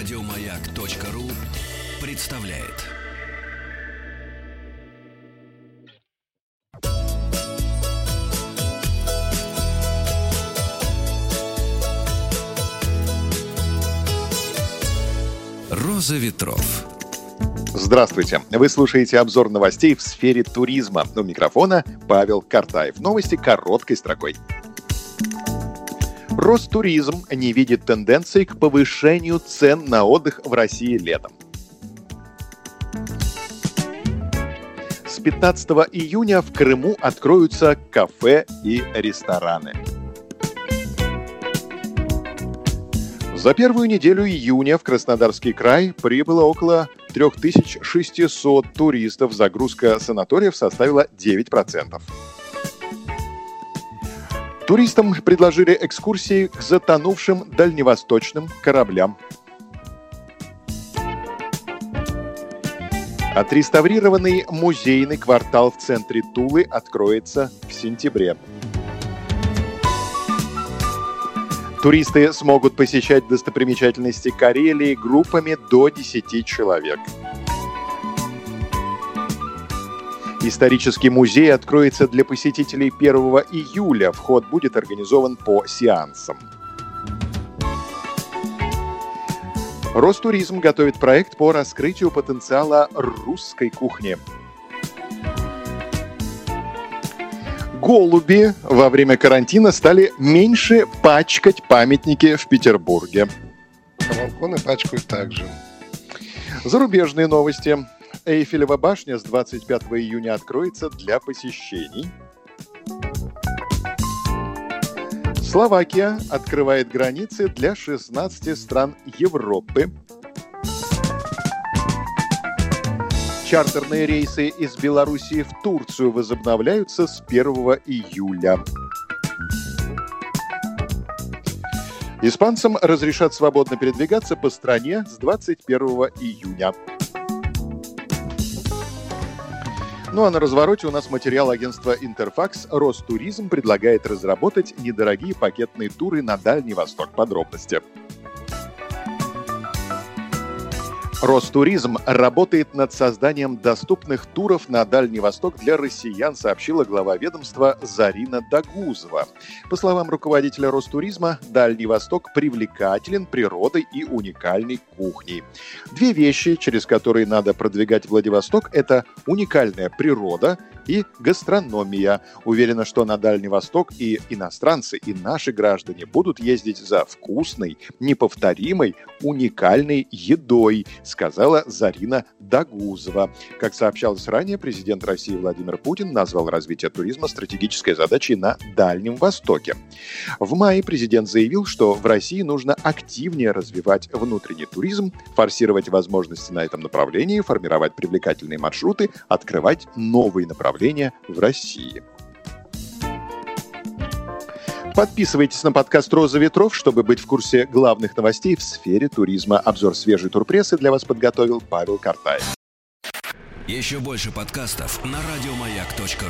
Радиомаяк.ру представляет. Роза ветров. Здравствуйте! Вы слушаете обзор новостей в сфере туризма. У микрофона Павел Картаев. Новости короткой строкой. Ростуризм не видит тенденции к повышению цен на отдых в России летом. С 15 июня в Крыму откроются кафе и рестораны. За первую неделю июня в Краснодарский край прибыло около 3600 туристов. Загрузка санаториев составила 9%. Туристам предложили экскурсии к затонувшим дальневосточным кораблям. Отреставрированный музейный квартал в центре Тулы откроется в сентябре. Туристы смогут посещать достопримечательности Карелии группами до 10 человек. Исторический музей откроется для посетителей 1 июля. Вход будет организован по сеансам. Ростуризм готовит проект по раскрытию потенциала русской кухни. Голуби во время карантина стали меньше пачкать памятники в Петербурге. А балконы пачкают также. Зарубежные новости. Эйфелева башня с 25 июня откроется для посещений. Словакия открывает границы для 16 стран Европы. Чартерные рейсы из Белоруссии в Турцию возобновляются с 1 июля. Испанцам разрешат свободно передвигаться по стране с 21 июня. Ну а на развороте у нас материал агентства «Интерфакс». Ростуризм предлагает разработать недорогие пакетные туры на Дальний Восток. Подробности. Ростуризм работает над созданием доступных туров на Дальний Восток для россиян, сообщила глава ведомства Зарина Догузова. По словам руководителя Ростуризма, Дальний Восток привлекателен природой и уникальной кухней. Две вещи, через которые надо продвигать Владивосток, это уникальная природа и гастрономия. Уверена, что на Дальний Восток и иностранцы, и наши граждане будут ездить за вкусной, неповторимой, уникальной едой, сказала Зарина Догузова. Как сообщалось ранее, президент России Владимир Путин назвал развитие туризма стратегической задачей на Дальнем Востоке. В мае президент заявил, что в России нужно активнее развивать внутренний туризм, форсировать возможности на этом направлении, формировать привлекательные маршруты, открывать новые направления в России. Подписывайтесь на подкаст «Роза ветров», чтобы быть в курсе главных новостей в сфере туризма. Обзор свежей турпрессы для вас подготовил Павел Картаев. Еще больше подкастов на радиомаяк.ру.